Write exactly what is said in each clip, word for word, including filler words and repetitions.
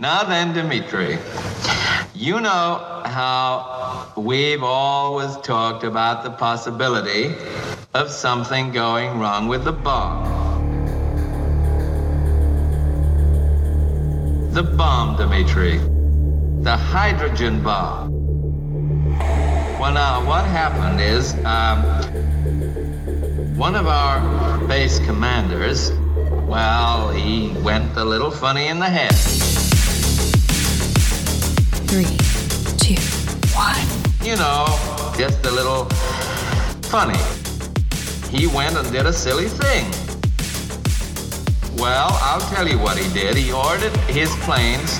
Now then, Dimitri, you know how we've always talked about the possibility of something going wrong with the bomb. The bomb, Dimitri. The hydrogen bomb. Well, now, what happened is, um, one of our base commanders, well, he went a little funny in the head. Three, two, one. You know, just a little funny. He went and did a silly thing. Well, I'll tell you what he did. He ordered his planes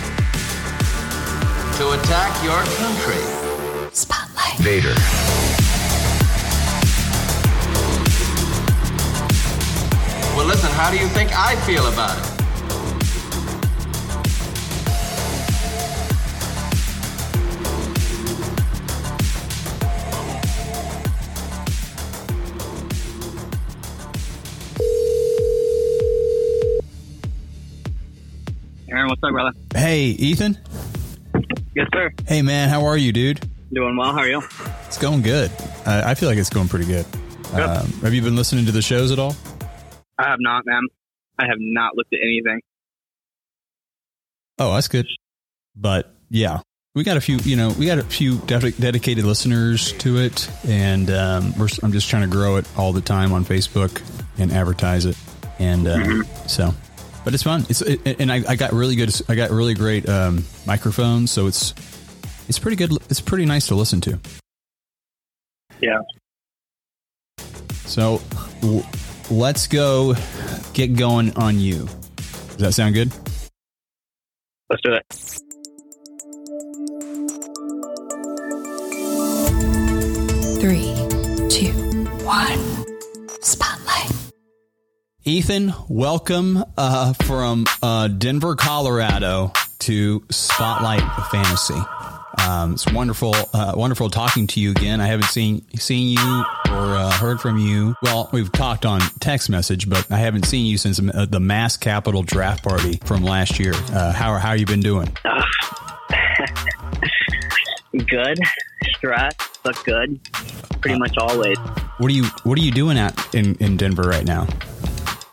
to attack your country. Spotlight. Vader. Well, listen, how do you think I feel about it? Aaron, what's up, brother? Hey, Ethan? Yes, sir. Hey, man, how are you, dude? Doing well. How are you? It's going good. I, I feel like it's going pretty good. Yep. Um, have you been listening to the shows at all? I have not, man. I have not looked at anything. Oh, that's good. But, yeah, we got a few, you know, we got a few de- dedicated listeners to it, and um, we're, I'm just trying to grow it all the time on Facebook and advertise it, and uh, mm-hmm. so... But it's fun. It's it, and I, I got really good. I got really great um, microphones, so it's it's pretty good. It's pretty nice to listen to. Yeah. So w- let's go get going on you. Does that sound good? Let's do it. Three, two, one. Spotlight. Ethan, welcome uh, from uh, Denver, Colorado to Spotlight Fantasy. Um, it's wonderful, uh, wonderful talking to you again. I haven't seen seen you or uh, heard from you. Well, we've talked on text message, but I haven't seen you since uh, the Mass Capital draft party from last year. Uh, how how you been doing? Uh, good, stressed, but good. Pretty uh, much always. What are you What are you doing at in, in Denver right now?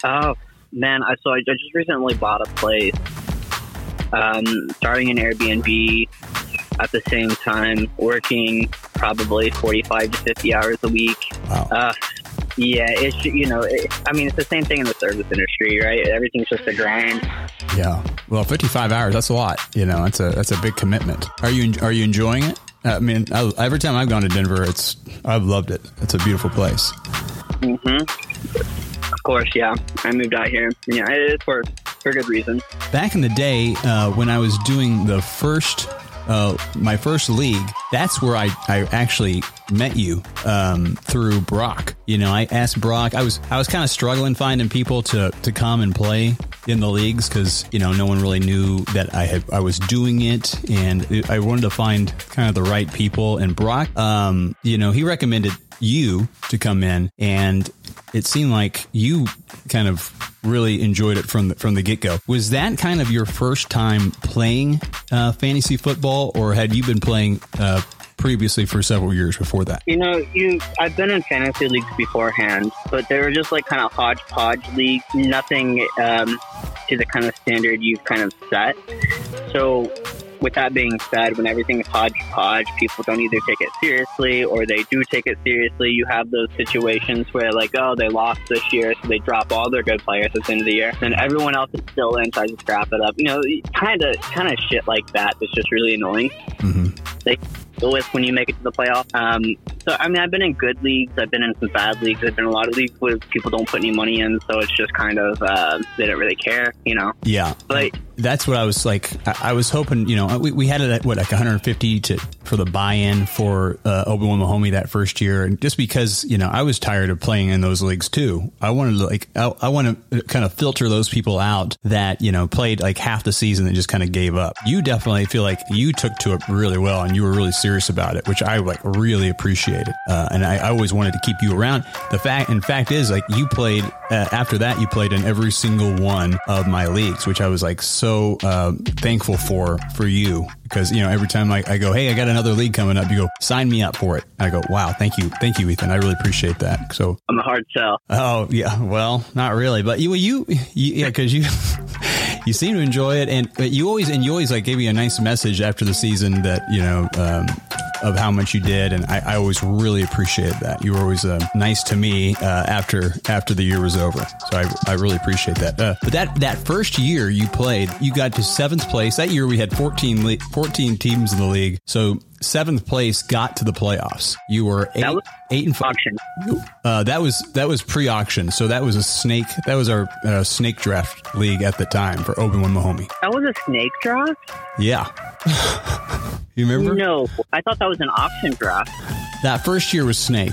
Oh, man. I, so I just recently bought a place, um, starting an Airbnb at the same time, working probably forty-five to fifty hours a week. Wow. Uh, yeah, it's, you know, it, I mean, it's the same thing in the service industry, right? Everything's just a grind. Yeah. Well, fifty-five hours, that's a lot. You know, that's a, that's a big commitment. Are you, are you enjoying it? I mean, I, every time I've gone to Denver, it's, I've loved it. It's a beautiful place. Mm-hmm. Of course, yeah. I moved out here. Yeah, it's for for good reason. Back in the day, uh, when I was doing the first, uh, my first league, that's where I, I actually met you um, through Brock. You know, I asked Brock. I was I was kind of struggling finding people to, to come and play in the leagues because, you know, no one really knew that I had I was doing it, and it, I wanted to find kind of the right people. And Brock, um, you know, he recommended you to come in, and it seemed like you kind of really enjoyed it from the, from the get-go. Was that kind of your first time playing uh, fantasy football, or had you been playing uh, previously for several years before that? You know, you I've been in fantasy leagues beforehand, but they were just like kind of hodgepodge leagues, nothing um, to the kind of standard you've kind of set. So with that being said, when everything is hodgepodge, people don't either take it seriously or they do take it seriously. You have those situations where like, oh, they lost this year, so they drop all their good players at the end of the year. And everyone else is still in, tries to scrap it up. You know, kind of kind of shit like that that's just really annoying. Mm-hmm. They deal with when you make it to the playoff. Um, so, I mean, I've been in good leagues. I've been in some bad leagues. I've been in a lot of leagues where people don't put any money in, so it's just kind of, uh, they don't really care, you know? Yeah. But that's what I was like. I, I was hoping, you know, we, we had it at what, like one hundred fifty to for the buy-in for uh, Obi-Wan Mahomie that first year. And just because, you know, I was tired of playing in those leagues too. I wanted to like, I, I want to kind of filter those people out that, you know, played like half the season and just kind of gave up. You definitely feel like you took to it really well and you were really serious about it, which I like really appreciated. Uh, and I, I always wanted to keep you around. The fact, in fact is like you played uh, after that, you played in every single one of my leagues, which I was like, so so uh, thankful for for you, because, you know, every time I, I go, hey, I got another league coming up, you go, sign me up for it. I go, wow, thank you. Thank you, Ethan. I really appreciate that. So I'm a hard sell. Oh, yeah. Well, not really. But you, you, you yeah, because you you seem to enjoy it. And but you always and you always like gave me a nice message after the season that, you know, um, of how much you did. And I, I always really appreciated that. You were always uh, nice to me uh, after after the year was over. So I, I really appreciate that. Uh, but that, that first year you played, you got to seventh place. That year we had fourteen le- fourteen teams in the league. So seventh place got to the playoffs. You were eight, eight and five. Uh, that was that was pre-auction. So that was a snake. That was our uh, snake draft league at the time for Obi-Wan Mahomie. That was a snake draft? Yeah. You remember? No, I thought that was an option draft. That first year was snake.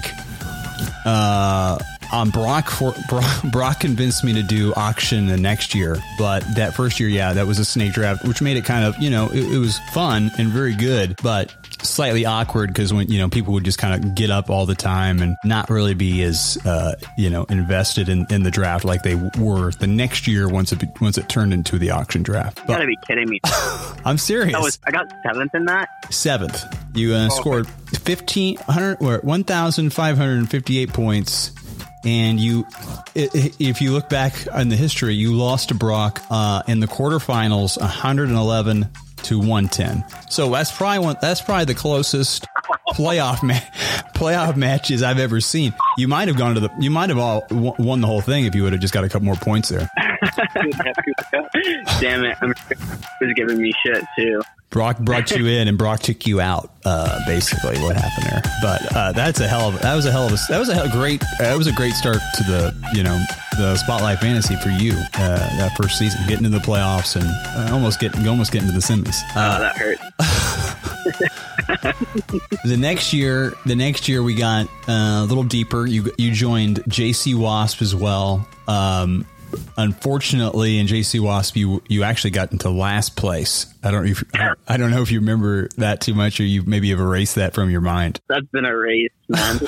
Uh, um, Brock, for, Brock Brock convinced me to do auction the next year, but that first year, yeah, that was a snake draft, which made it kind of, you know, it, it was fun and very good, but slightly awkward because when, you know, people would just kind of get up all the time and not really be as, uh, you know, invested in, in the draft like they were the next year once it, once it turned into the auction draft. But, you gotta be kidding me. I'm serious. That was, I got seventh in that? Seventh. You uh, oh, scored fifteen hundred, one thousand five hundred fifty-eight points. And you, if you look back on the history, you lost to Brock uh, in the quarterfinals, one eleven to one ten. So that's probably one, that's probably the closest playoff ma- playoff matches I've ever seen. You might have gone to the, you might have all w- won the whole thing if you would have just got a couple more points there. Damn it! I'm he was giving me shit too. Brock brought you in and Brock took you out. Uh, basically, what happened there? But uh, that's a hell of that was a hell of a that was a hell, great that was a great start to the you know the Spotlight Fantasy for you uh, that first season, getting into the playoffs and uh, almost getting almost getting to the semis. Uh, oh, that hurt. The next year, the next year we got uh, a little deeper. You you joined J C Wasp as well. Um, Unfortunately, in J C Wasp, you you actually got into last place. I don't know if, I don't know if you remember that too much, or you maybe have erased that from your mind. That's been erased, man.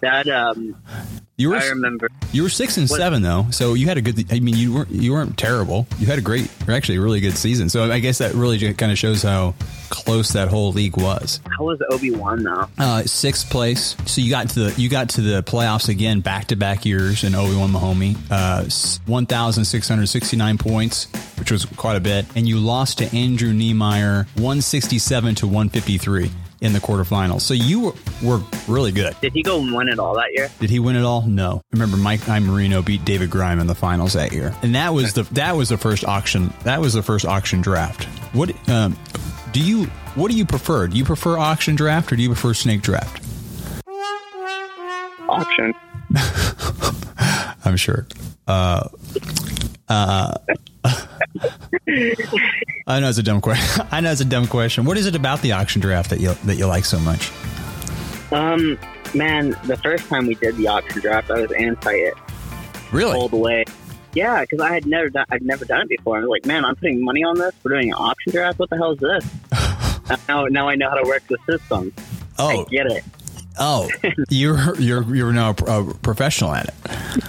that um, you were, I remember you were six and what? seven though, so you had a good. I mean, you weren't you weren't terrible. You had a great, or actually a really good season. So I guess that really just kind of shows how close that whole league was. How was Obi-Wan though? Uh, sixth place. So you got to the you got to the playoffs again, back to back years in Obi-Wan Mahomie. Uh, one thousand six hundred sixty-nine points, which was quite a bit, and you lost to Andrew Niemeyer one sixty-seven to one fifty-three in the quarterfinals. So you were, were really good. Did he go and win it all that year? Did he win it all? No. Remember, Mike Marino beat David Grime in the finals that year, and that was the that was the first auction. That was the first auction draft. What um, do you what do you prefer? Do you prefer auction draft or do you prefer snake draft? Auction. I'm sure. Uh, uh, I know it's a dumb question. I know it's a dumb question. What is it about the auction draft that you that you like so much? Um, man, the first time we did the auction draft, I was anti it. Really? All the way. Yeah, because I had never done. I'd never done it before. I was like, man, I'm putting money on this. We're doing an auction draft. What the hell is this? now, now I know how to work the system. Oh, I get it. Oh, you're you're you're now a professional at it.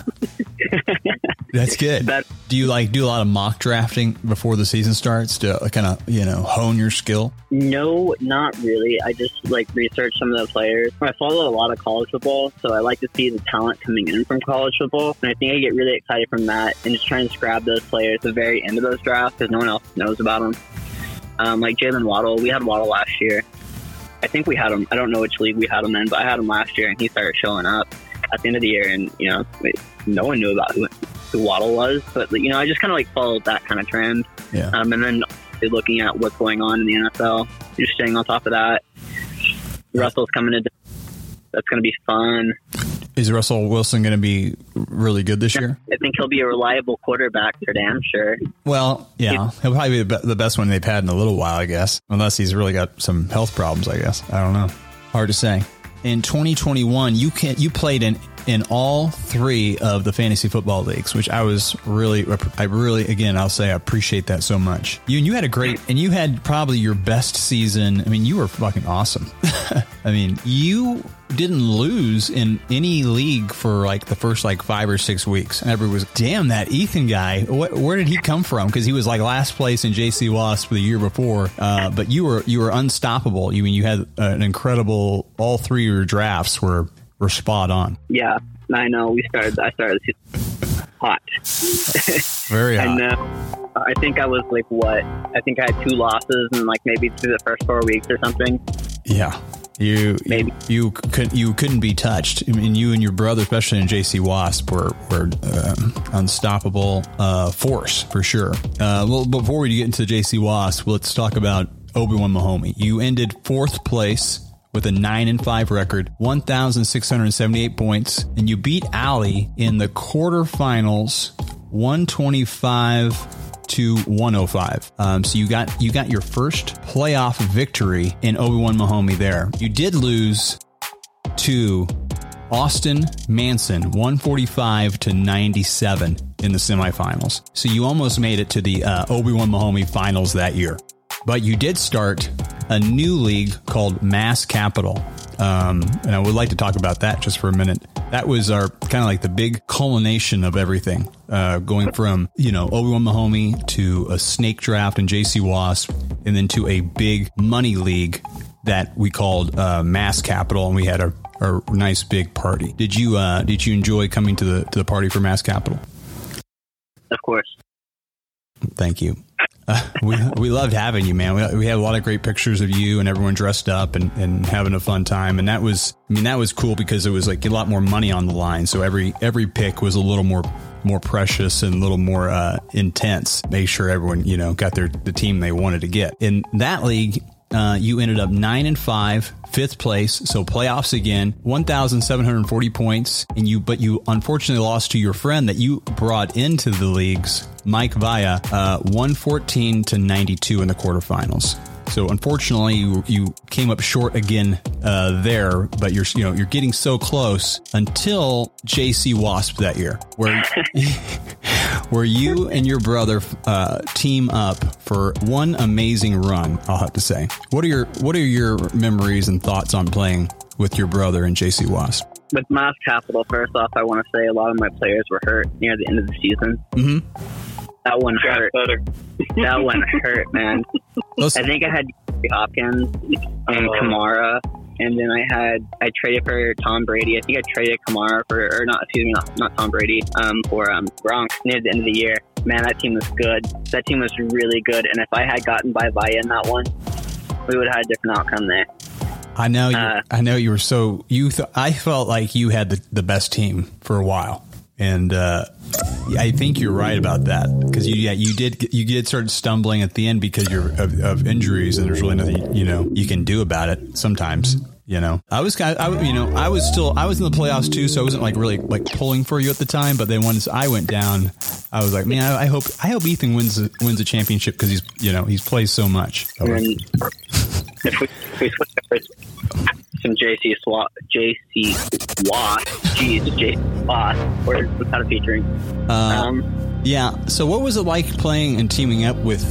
That's good. That, do you like do a lot of mock drafting before the season starts to kind of, you know, hone your skill? No, not really. I just like research some of the players. I follow a lot of college football, so I like to see the talent coming in from college football. And I think I get really excited from that and just trying to grab those players at the very end of those drafts because no one else knows about them. Um, like Jalen Waddle, we had Waddle last year. I think we had him. I don't know which league we had him in, but I had him last year, and he started showing up at the end of the year. And, you know, no one knew about who, who Waddle was. But, you know, I just kind of, like, followed that kind of trend. Yeah. Um, and then looking at what's going on in the N F L, just staying on top of that. Russell's coming in. That's going to be fun. Is Russell Wilson going to be really good this year? I think he'll be a reliable quarterback for damn sure. Well, yeah, he'll probably be the best one they've had in a little while, I guess, unless he's really got some health problems, I guess. I don't know. Hard to say. In twenty twenty-one, you can't, you played in in all three of the fantasy football leagues, which I was really, I really, again, I'll say I appreciate that so much. You and you had a great, and you had probably your best season. I mean, you were fucking awesome. I mean, you didn't lose in any league for like the first like five or six weeks. And everybody was, damn, that Ethan guy, what, where did he come from? Because he was like last place in J C Wasp the year before. Uh, but you were, you were unstoppable. You mean, you had an incredible, all three of your drafts were, were spot on. Yeah, I know. We started, I started hot. Very hot. And, uh, I think I was like, what? I think I had two losses and like maybe through the first four weeks or something. Yeah. You, Maybe. you you could you couldn't be touched. I mean, you and your brother, especially in J C Wasp, were were uh, unstoppable uh, force for sure. Uh, well, before we get into J C Wasp, let's talk about Obi-Wan Mahomie. You ended fourth place with a nine and five record, one thousand six hundred seventy-eight points, and you beat Ali in the quarterfinals, one twenty-five. to one oh five. Um, so you got you got your first playoff victory in Obi-Wan Mahomie there. You did lose to Austin Manson, one forty-five to ninety-seven in the semifinals. So you almost made it to the uh, Obi-Wan Mahomie finals that year. But you did start a new league called Mass Capital. Um, and I would like to talk about that just for a minute. That was our kind of like the big culmination of everything, uh, going from, you know, Obi-Wan Mahomie to a snake draft in J C Wasp and then to a big money league that we called uh, Mass Capital. And we had a, a nice big party. Did you uh, did you enjoy coming to the to the party for Mass Capital? Of course. Thank you. Uh, we we loved having you, man. We we had a lot of great pictures of you and everyone dressed up and, and having a fun time. And that was, I mean, that was cool because it was like a lot more money on the line. So every every pick was a little more more precious and a little more uh, intense. Make sure everyone, you know, got their the team they wanted to get. In that league, uh, you ended up nine and five, fifth place. So playoffs again, one thousand seven hundred forty points. And you, but you unfortunately lost to your friend that you brought into the leagues, Mike Vaya, uh, one fourteen to ninety-two in the quarterfinals. So unfortunately, you, you came up short again uh, there, but you're you know you're getting so close until J C Wasp that year, where where you and your brother uh, team up for one amazing run. I'll have to say, what are your what are your memories and thoughts on playing with your brother in J C Wasp? With Mass Capital, first off, I want to say a lot of my players were hurt near the end of the season. Mm-hmm. That one hurt. That one hurt, man. Those- I think I had Hopkins and oh. Kamara, and then I had I traded for Tom Brady. I think I traded Kamara for, or not, excuse me, not, not Tom Brady, um, for um, Gronk near the end of the year. Man, that team was good. That team was really good, and if I had gotten by Vaya in that one, we would have had a different outcome there. I know. You, uh, I know you were so you. Th- I felt like you had the, the best team for a while. And uh, I think you're right about that because you, yeah, you did, you did start stumbling at the end because you're of, of injuries, and there's really nothing you know you can do about it. Sometimes, you know, I was kind of, I, you know, I was still, I was in the playoffs too, so I wasn't like really like pulling for you at the time. But then once I went down, I was like, man, I, I hope, I hope Ethan wins wins a championship because he's, you know, he's plays so much. Oh, and if we, if we switch over some J C Swap, J C Wasp, jeez, J C Wasp, or without a featuring. Um, um, yeah. So, what was it like playing and teaming up with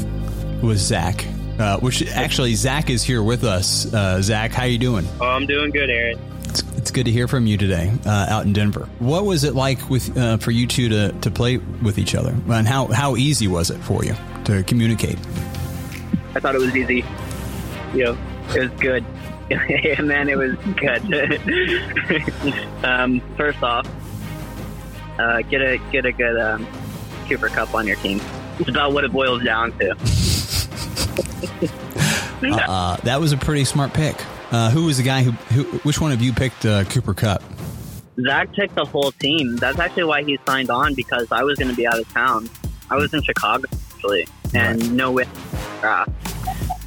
with Zach? Uh, which actually, Zach is here with us. Uh, Zach, how you doing? Oh, I'm doing good, Aaron. It's, it's good to hear from you today, uh, out in Denver. What was it like with uh, for you two to to play with each other, and how how easy was it for you to communicate? I thought it was easy. Yeah, it was good. And then it was good. um, first off, uh, get a get a good um, Cooper Kupp on your team. It's about what it boils down to. uh, that was a pretty smart pick. Uh, who was the guy who, who? Which one of you picked uh, Cooper Kupp? Zach picked the whole team. That's actually why he signed on, because I was going to be out of town. I was in Chicago actually, and right. no way. Uh,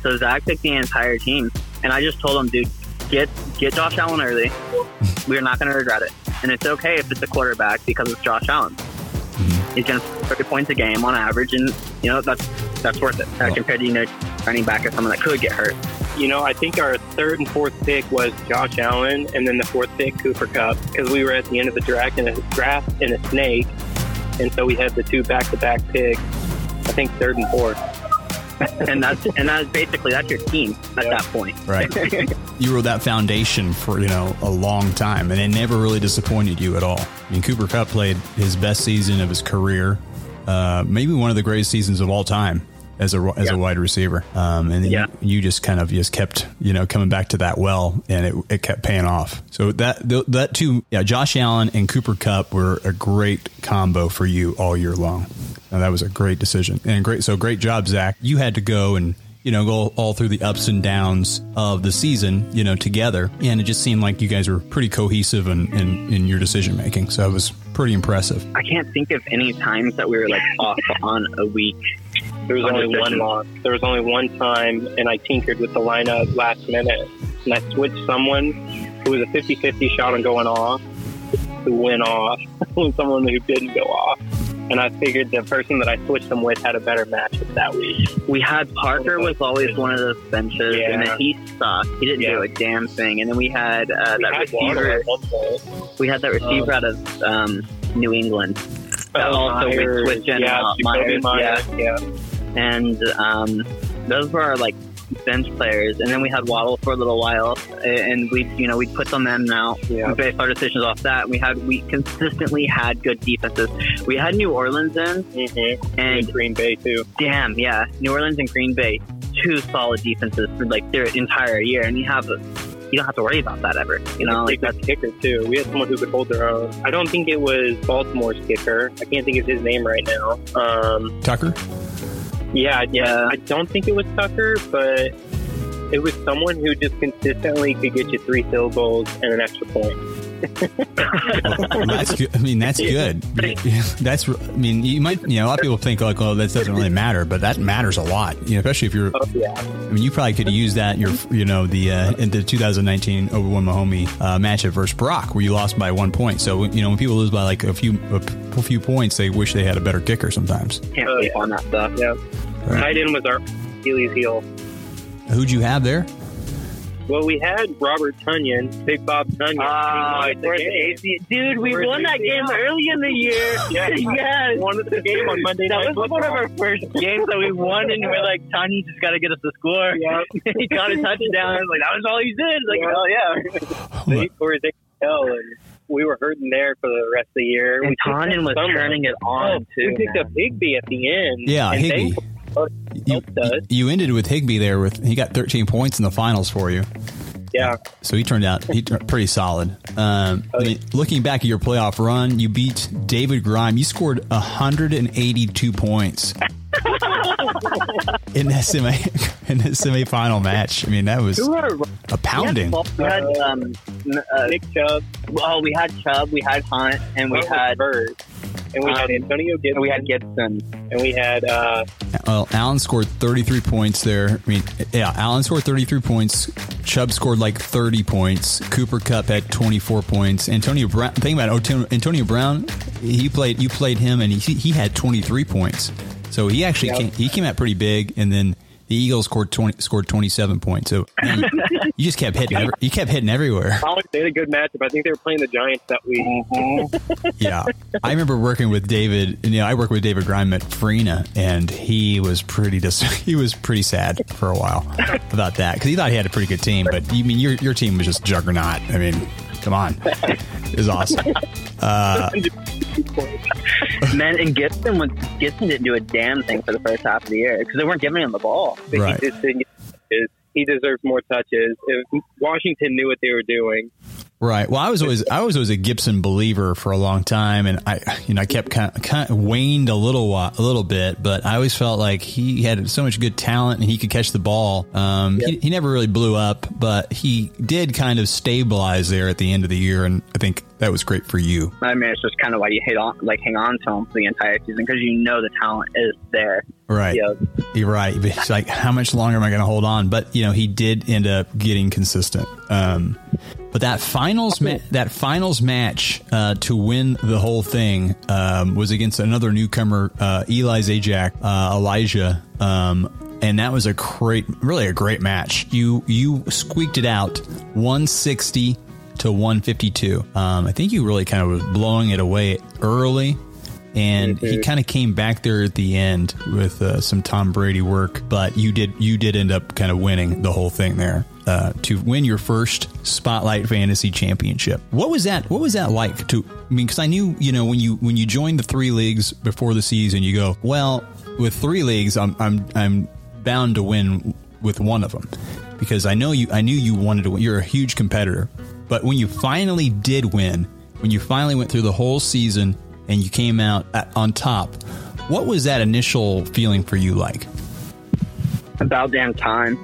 so Zach picked the entire team. And I just told him, dude, get get Josh Allen early. We're not going to regret it. And it's okay if it's a quarterback because it's Josh Allen. He's going to thirty points a game on average. And, you know, that's that's worth it uh, well, compared to, you know, running back or someone that could get hurt. you know, I think our third and fourth pick was Josh Allen, and then the fourth pick, Cooper Kupp, because we were at the end of the draft in a draft in a snake, and so we had the two back-to-back picks, I think third and fourth. and that's and that's basically that's your team at yeah. that point. Right. You were that foundation for, you know, a long time, and it never really disappointed you at all. I mean, Cooper Kupp played his best season of his career, uh, maybe one of the greatest seasons of all time as a as yeah. a wide receiver. Um, and yeah. you, you just kind of you just kept, you know, coming back to that well, and it it kept paying off. So that th- that two, yeah, Josh Allen and Cooper Kupp were a great combo for you all year long. Now, that was a great decision, and great. So great job, Zach. You had to go and, you know, go all through the ups and downs of the season, you know, together. And it just seemed like you guys were pretty cohesive in, in, in your decision making. So it was pretty impressive. I can't think of any times that we were like off on a week. There was only one loss. There was only one time, and I tinkered with the lineup last minute, and I switched someone who was a fifty-fifty shot on going off, who went off, and someone who didn't go off. And I figured the person that I switched them with had a better matchup that week. We had Parker was always one of those benches, yeah. and then he sucked. He didn't yeah. do a damn thing. And then we had uh, we that had receiver. We had that receiver um, out of um, New England. That oh, also Myers, we switched in yeah, uh, Myers, Myers, yeah. yeah. And um, those were our like bench players. And then we had Waddle for a little while, and we, you know, we put on them now. Yeah. We based our decisions off that. We had we consistently had good defenses. We had New Orleans in, mm-hmm. and Green Bay too. Damn, yeah, New Orleans and Green Bay, two solid defenses for like their entire year, and you have a, you don't have to worry about that ever. You know, like that's kicker too. We had someone who could hold their own. I don't think it was Baltimore's kicker. I can't think of his name right now. Um, Tucker. Yeah, yeah. I don't think it was Tucker, but it was someone who just consistently could get you three field goals and an extra point. Well, that's good. I mean, that's good. That's. I mean, you might. You know, a lot of people think like, "Oh, that doesn't really matter," but that matters a lot. You know, especially if you're. Oh, yeah. I mean, you probably could use that in your. You know, the uh, in the twenty nineteen Obi-Wan Mahomie uh, matchup versus Brock, where you lost by one point. So you know, when people lose by like a few a few points, they wish they had a better kicker sometimes. Can't sleep oh, yeah. on that stuff. Yeah. Right. Tight end was our Achilles heel. Who'd you have there? Well, we had Robert Tonyan, Big Bob Tonyan. Uh, Dude, we won that game early in the year. yes. yes. Won the game on Monday night. That was one of our first games that we won, and we're like, Tonyan just got to get us the score. Yep. He got a touchdown. Like, that was all he did. Like, yeah. oh, yeah. So he scored his X L, and we were hurting there for the rest of the year. And Tonyan was summer. turning it on, oh, too. We picked man. up Higby at the end. Yeah, Higby. You, you ended with Higby there with he got thirteen points in the finals for you. Yeah. So he turned out he turned pretty solid. Um, oh, yeah. Looking back at your playoff run, you beat David Grime. You scored one hundred eighty-two points in that semi in that semifinal match. I mean, that was a pounding. We had, we had um, uh, Nick Chubb. Well, we had Chubb, we had Hunt, and we had Bird. And we um, had Antonio Gibson. And we had Gibson. And we had... Uh, well, Allen scored thirty-three points there. I mean, yeah, Allen scored thirty-three points. Chubb scored like thirty points. Cooper Kupp had twenty-four points. Antonio Brown... Think about it. Antonio Brown, he played, you played him, and he he had twenty-three points. So he actually yep. came, he came out pretty big, and then the Eagles scored twenty, scored twenty-seven points. So you, you just kept hitting. Every, you kept hitting everywhere. They had a good matchup. I think they were playing the Giants that week. Mm-hmm. Yeah, I remember working with David. And, you know, I worked with David Grime at Farina, and he was pretty dis- he was pretty sad for a while about that because he thought he had a pretty good team. But you I mean your your team was just juggernaut. I mean, come on, it was awesome. Uh, Man, and Gibson was, Gibson didn't do a damn thing for the first half of the year because they weren't giving him the ball. Right. He, just, he deserves more touches. If Washington knew what they were doing. Right. Well, I was always I was always a Gibson believer for a long time, and I you know I kept kind of, kind of waned a little while, a little bit, but I always felt like he had so much good talent and he could catch the ball. Um, yep. he, he never really blew up, but he did kind of stabilize there at the end of the year, and I think that was great for you. I mean, it's just kind of why you hit on, like hang on to him for the entire season because you know the talent is there. Right. You know? You're right. It's like how much longer am I going to hold on? But you know he did end up getting consistent. Um, But that finals, ma- that finals match uh, to win the whole thing um, was against another newcomer, uh, Eli Zajac, uh, Elijah. Um, and that was a great, really a great match. You you squeaked it out, one sixty to one fifty-two. Um, I think you really kind of was blowing it away early, and mm-hmm. he kind of came back there at the end with uh, some Tom Brady work. But you did you did end up kind of winning the whole thing there uh, to win your first Spotlight Fantasy Championship. What was that? What was that like? To I mean, because I knew you know when you when you joined the three leagues before the season, you go, well, with three leagues, I'm I'm I'm bound to win with one of them, because I know you I knew you wanted to win. You're a huge competitor. But when you finally did win, when you finally went through the whole season and you came out on top, what was that initial feeling for you like? About damn time.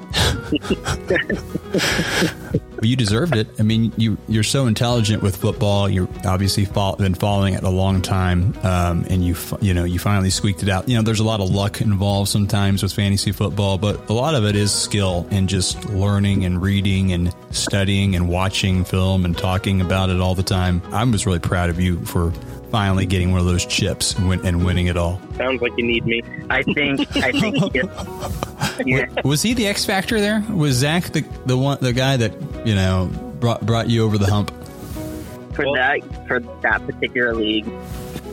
Well, you deserved it. I mean, you, you're so intelligent with football. You've obviously fo- been following it a long time, um, and you you know you finally squeaked it out. You know, there's a lot of luck involved sometimes with fantasy football, but a lot of it is skill and just learning and reading and studying and watching film and talking about it all the time. I'm just really proud of you for finally getting one of those chips and, win- and winning it all. Sounds like you need me. I think. I think. Yeah. Yeah. Was he the X Factor there? Was Zach the the one the guy that? You know, brought brought you over the hump for well, that for that particular league.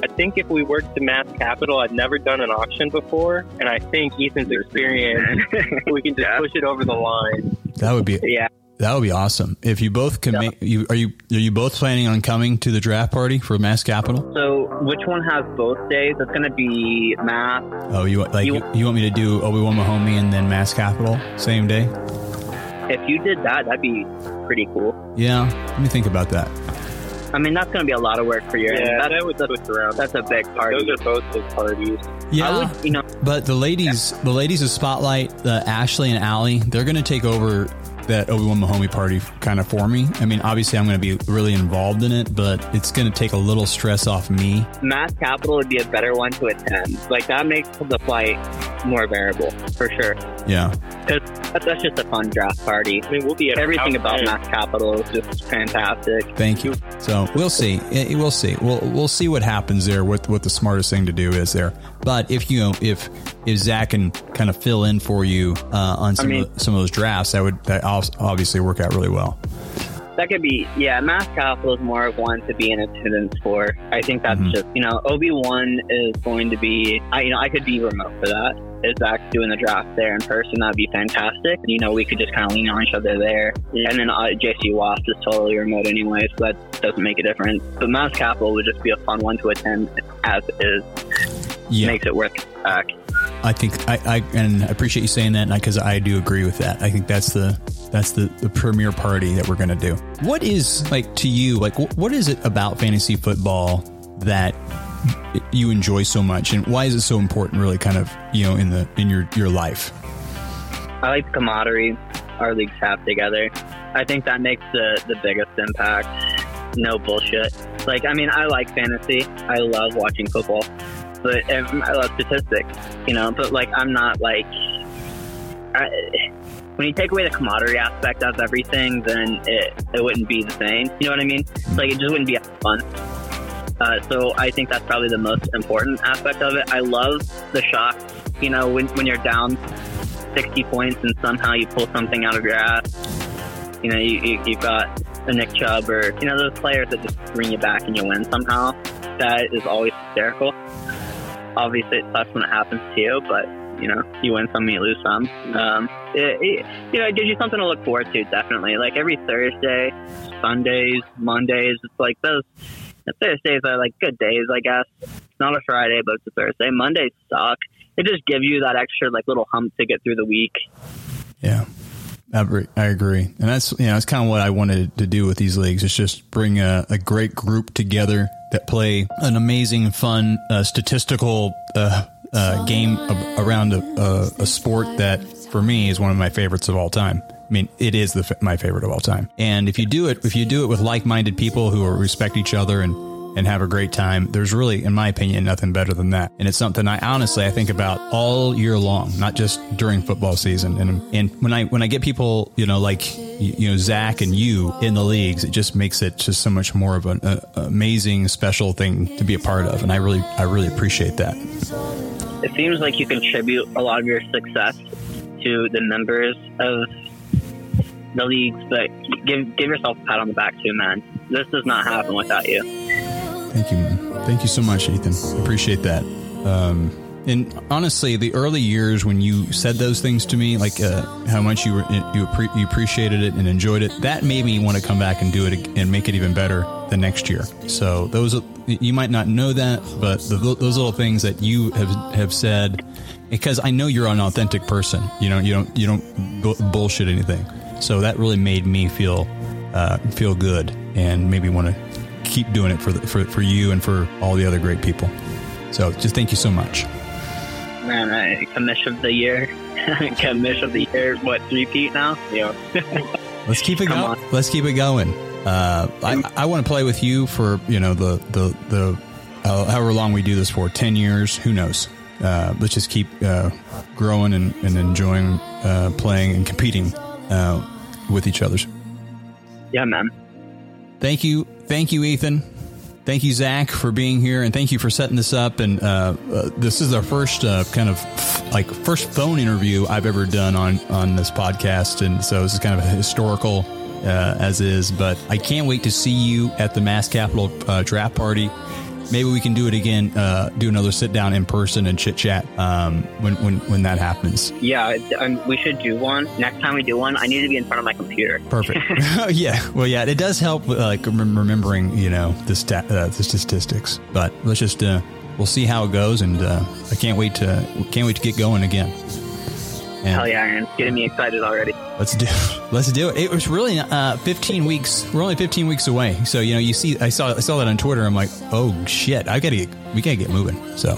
I think if we worked to Mass Capital, I'd never done an auction before, and I think Ethan's experience, we can just yeah. push it over the line. That would be yeah. That would be awesome if you both can. Yeah. Make, you, are you are you both planning on coming to the draft party for Mass Capital? So which one has both days? It's going to be Mass. Oh, you like you, you want me to do Obi-Wan Mahomie and then Mass Capital same day? If you did that, that'd be pretty cool. Yeah, let me think about that. I mean, that's going to be a lot of work for you. Yeah, that, that would switch around. That's a big party. Those are both big parties. Yeah, I would, you know, but the ladies, yeah. the ladies of Spotlight, uh, Ashley and Allie, they're going to take over that Obi-Wan Mahomie party kind of for me. I mean, obviously, I'm going to be really involved in it, but it's going to take a little stress off me. Mass Capital would be a better one to attend. Like, that makes the flight more bearable, for sure. Yeah. Because that's just a fun draft party. I mean, we'll be at everything about Mass Capital is just fantastic. Thank you. So we'll see. We'll see. We'll we'll see what happens there. What what the smartest thing to do is there. But if you know if if Zach can kind of fill in for you uh, on some I mean, of, some of those drafts, that would that obviously work out really well. That could be, yeah, Mass Capital is more of one to be in attendance for. I think that's mm-hmm. just, you know, Obi-Wan is going to be, I, you know, I could be remote for that. Is Zach doing the draft there in person? That'd be fantastic. You know, we could just kind of lean on each other there. Yeah. And then uh, J C Wasp is totally remote anyway, so that doesn't make a difference. But Mass Capital would just be a fun one to attend as is. Yeah. Makes it worth it back. I think I, I and I appreciate you saying that because I do agree with that. I think that's the that's the, the premier party that we're going to do. What is like to you? Like, wh- what is it about fantasy football that you enjoy so much, and why is it so important? Really, kind of you know in the in your your life. I like the camaraderie our leagues have together. I think that makes the the biggest impact. No bullshit. Like, I mean, I like fantasy. I love watching football. But um, I love statistics, you know, but like, I'm not like, I, when you take away the camaraderie aspect of everything, then it, it wouldn't be the same. You know what I mean? Like, it just wouldn't be as fun. Uh, so I think that's probably the most important aspect of it. I love the shock, you know, when, when you're down sixty points and somehow you pull something out of your ass, you know, you, you, you've got a Nick Chubb or, you know, those players that just bring you back and you win somehow. That is always hysterical. Obviously, it sucks when it happens to you, but, you know, you win some, you lose some. Um, it, it, you know, it gives you something to look forward to, definitely. Like, every Thursday, Sundays, Mondays, it's like those Thursdays are, like, good days, I guess. It's not a Friday, but it's a Thursday. Mondays suck. It just gives you that extra, like, little hump to get through the week. Yeah, I agree. And that's, you know, that's kind of what I wanted to do with these leagues. It's just bring a, a great group together that play an amazing, fun, uh, statistical uh, uh, game ab- around a, a, a sport that, for me, is one of my favorites of all time. I mean, it is the f- my favorite of all time. And if you do it, if you do it with like-minded people who are, respect each other and and have a great time, there's really, in my opinion, nothing better than that. And it's something I honestly I think about all year long, not just during football season. And and when I when I get people, you know, like you know Zach and you in the leagues, it just makes it just so much more of an uh, amazing, special thing to be a part of. And I really I really appreciate that. It seems like you contribute a lot of your success to the members of the leagues, but give give yourself a pat on the back too, man. This does not happen without you. Thank you. Thank you so much, Ethan. Appreciate that. Um, and honestly, the early years when you said those things to me, like uh, how much you were, you, appre- you appreciated it and enjoyed it, that made me want to come back and do it and make it even better the next year. So those, you might not know that, but the, those little things that you have, have said, because I know you're an authentic person. You know, you don't you don't bu- bullshit anything. So that really made me feel uh, feel good and made me want to keep doing it for, the, for for you and for all the other great people. So just thank you so much. Man, I commission of the year. commission of the year. What, three-peat now? Yeah. Let's keep it going. Let's keep it going. Uh, I, I want to play with you for, you know, the, the, the uh, however long we do this for, ten years, who knows? Uh, let's just keep uh, growing and, and enjoying uh, playing and competing uh, with each other. Yeah, man. Thank you. Thank you, Ethan. Thank you, Zach, for being here. And thank you for setting this up. And uh, uh, this is our first uh, kind of f- like first phone interview I've ever done on, on this podcast. And so this is kind of a historical uh, as is. But I can't wait to see you at the Mass Capital uh, draft party. Maybe we can do it again, uh, do another sit down in person and chit chat um, when, when, when that happens. Yeah, um, we should do one. Next time we do one, I need to be in front of my computer. Perfect. Yeah. Well, yeah, it does help uh, like remembering, you know, the, stat, uh, the statistics, but let's just, uh, we'll see how it goes. And uh, I can't wait to, can't wait to get going again. And hell yeah, Aaron. It's getting me excited already. Let's do let's do it. It was really uh, fifteen weeks. We're only fifteen weeks away. So, you know, you see, I saw I saw that on Twitter. I'm like, oh, shit, I gotta get, we got to get moving. So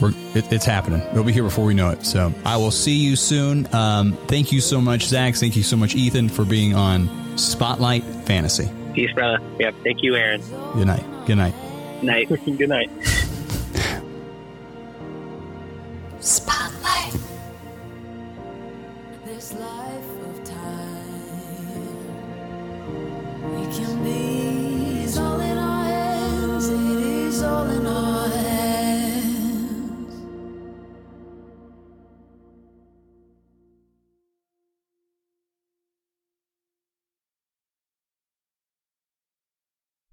we're it, it's happening. We'll be here before we know it. So I will see you soon. Um, thank you so much, Zach. Thank you so much, Ethan, for being on Spotlight Fantasy. Peace, brother. Yep. Thank you, Aaron. Good night. Good night. Night. Good night. Spotlight. This life of time, we can be